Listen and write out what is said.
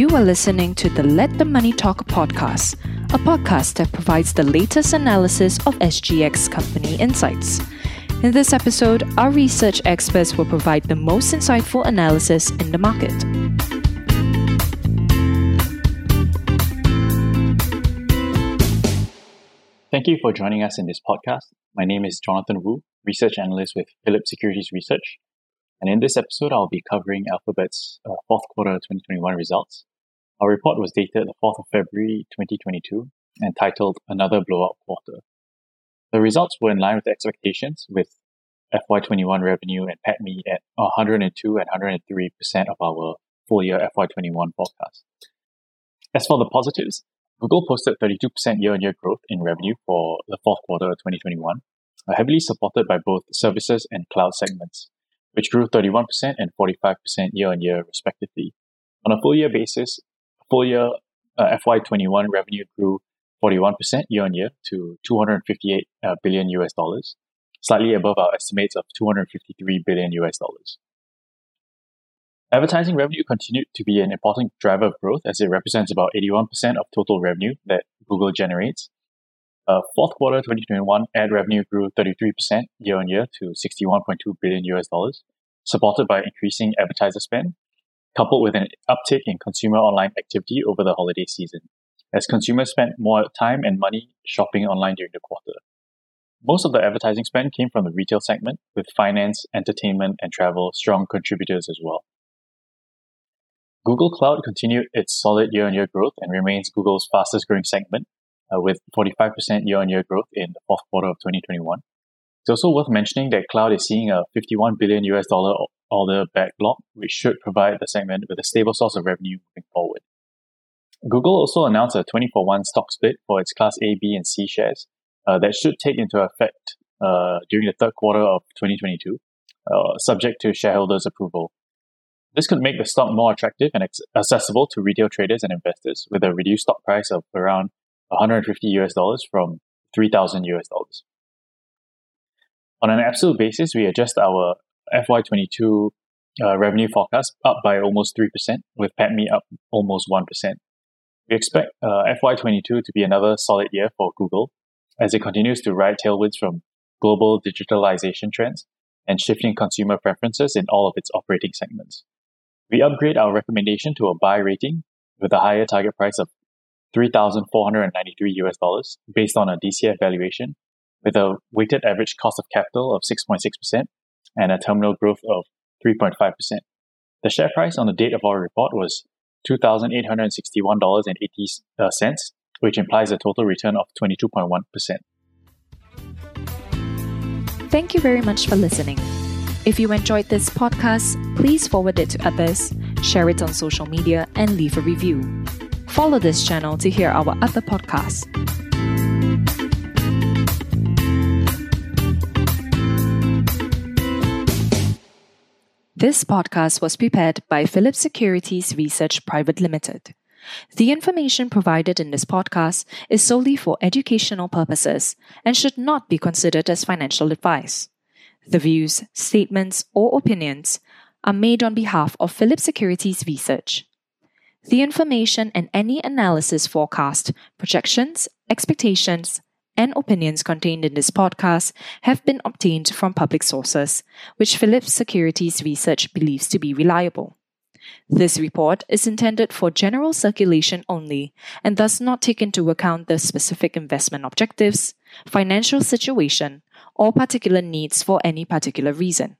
You are listening to the Let the Money Talk podcast, a podcast that provides the latest analysis of SGX company insights. In this episode, our research experts will provide the most insightful analysis in the market. Thank you for joining us in this podcast. My name is Jonathan Wu, research analyst with Phillip Securities Research. And in this episode, I'll be covering Alphabet's fourth quarter 2021 results. Our report was dated the 4th of February 2022 and titled Another Blowout Quarter. The results were in line with expectations, with FY21 revenue and PATMA at 102 and 103% of our full year FY21 forecast. As for the positives, Google posted 32% year-on-year growth in revenue for the fourth quarter of 2021, heavily supported by both services and cloud segments, which grew 31% and 45% year-on-year respectively. On a full-year basis, full-year FY21 revenue grew 41% year-on-year to $258 billion, slightly above our estimates of $253 billion. Advertising revenue continued to be an important driver of growth, as it represents about 81% of total revenue that Google generates. Fourth quarter 2021 ad revenue grew 33% year-on-year to $61.2 billion, supported by increasing advertiser spend, coupled with an uptick in consumer online activity over the holiday season, as consumers spent more time and money shopping online during the quarter. Most of the advertising spend came from the retail segment, with finance, entertainment, and travel strong contributors as well. Google Cloud continued its solid year-on-year growth and remains Google's fastest-growing segment, with 45% year-on-year growth in the fourth quarter of 2021. It's also worth mentioning that Cloud is seeing a $51 billion order backlog, which should provide the segment with a stable source of revenue moving forward. Google also announced a 20-for-1 stock split for its Class A, B, and C shares that should take into effect during the third quarter of 2022, subject to shareholders' approval. This could make the stock more attractive and accessible to retail traders and investors, with a reduced stock price of around $150 from $3,000. On an absolute basis, we adjust our FY22 revenue forecast up by almost 3%, with PATMA up almost 1%. We expect FY22 to be another solid year for Google, as it continues to ride tailwinds from global digitalization trends and shifting consumer preferences in all of its operating segments. We upgrade our recommendation to a buy rating with a higher target price of $3,493 based on a DCF valuation, with a weighted average cost of capital of 6.6% and a terminal growth of 3.5%. The share price on the date of our report was $2,861.80, which implies a total return of 22.1%. Thank you very much for listening. If you enjoyed this podcast, please forward it to others, share it on social media, and leave a review. Follow this channel to hear our other podcasts. This podcast was prepared by Phillip Securities Research Private Limited. The information provided in this podcast is solely for educational purposes and should not be considered as financial advice. The views, statements, or opinions are made on behalf of Phillip Securities Research. The information and any analysis, forecast, projections, expectations, and opinions contained in this podcast have been obtained from public sources, which Phillip Securities Research believes to be reliable. This report is intended for general circulation only and does not take into account the specific investment objectives, financial situation, or particular needs for any particular reason.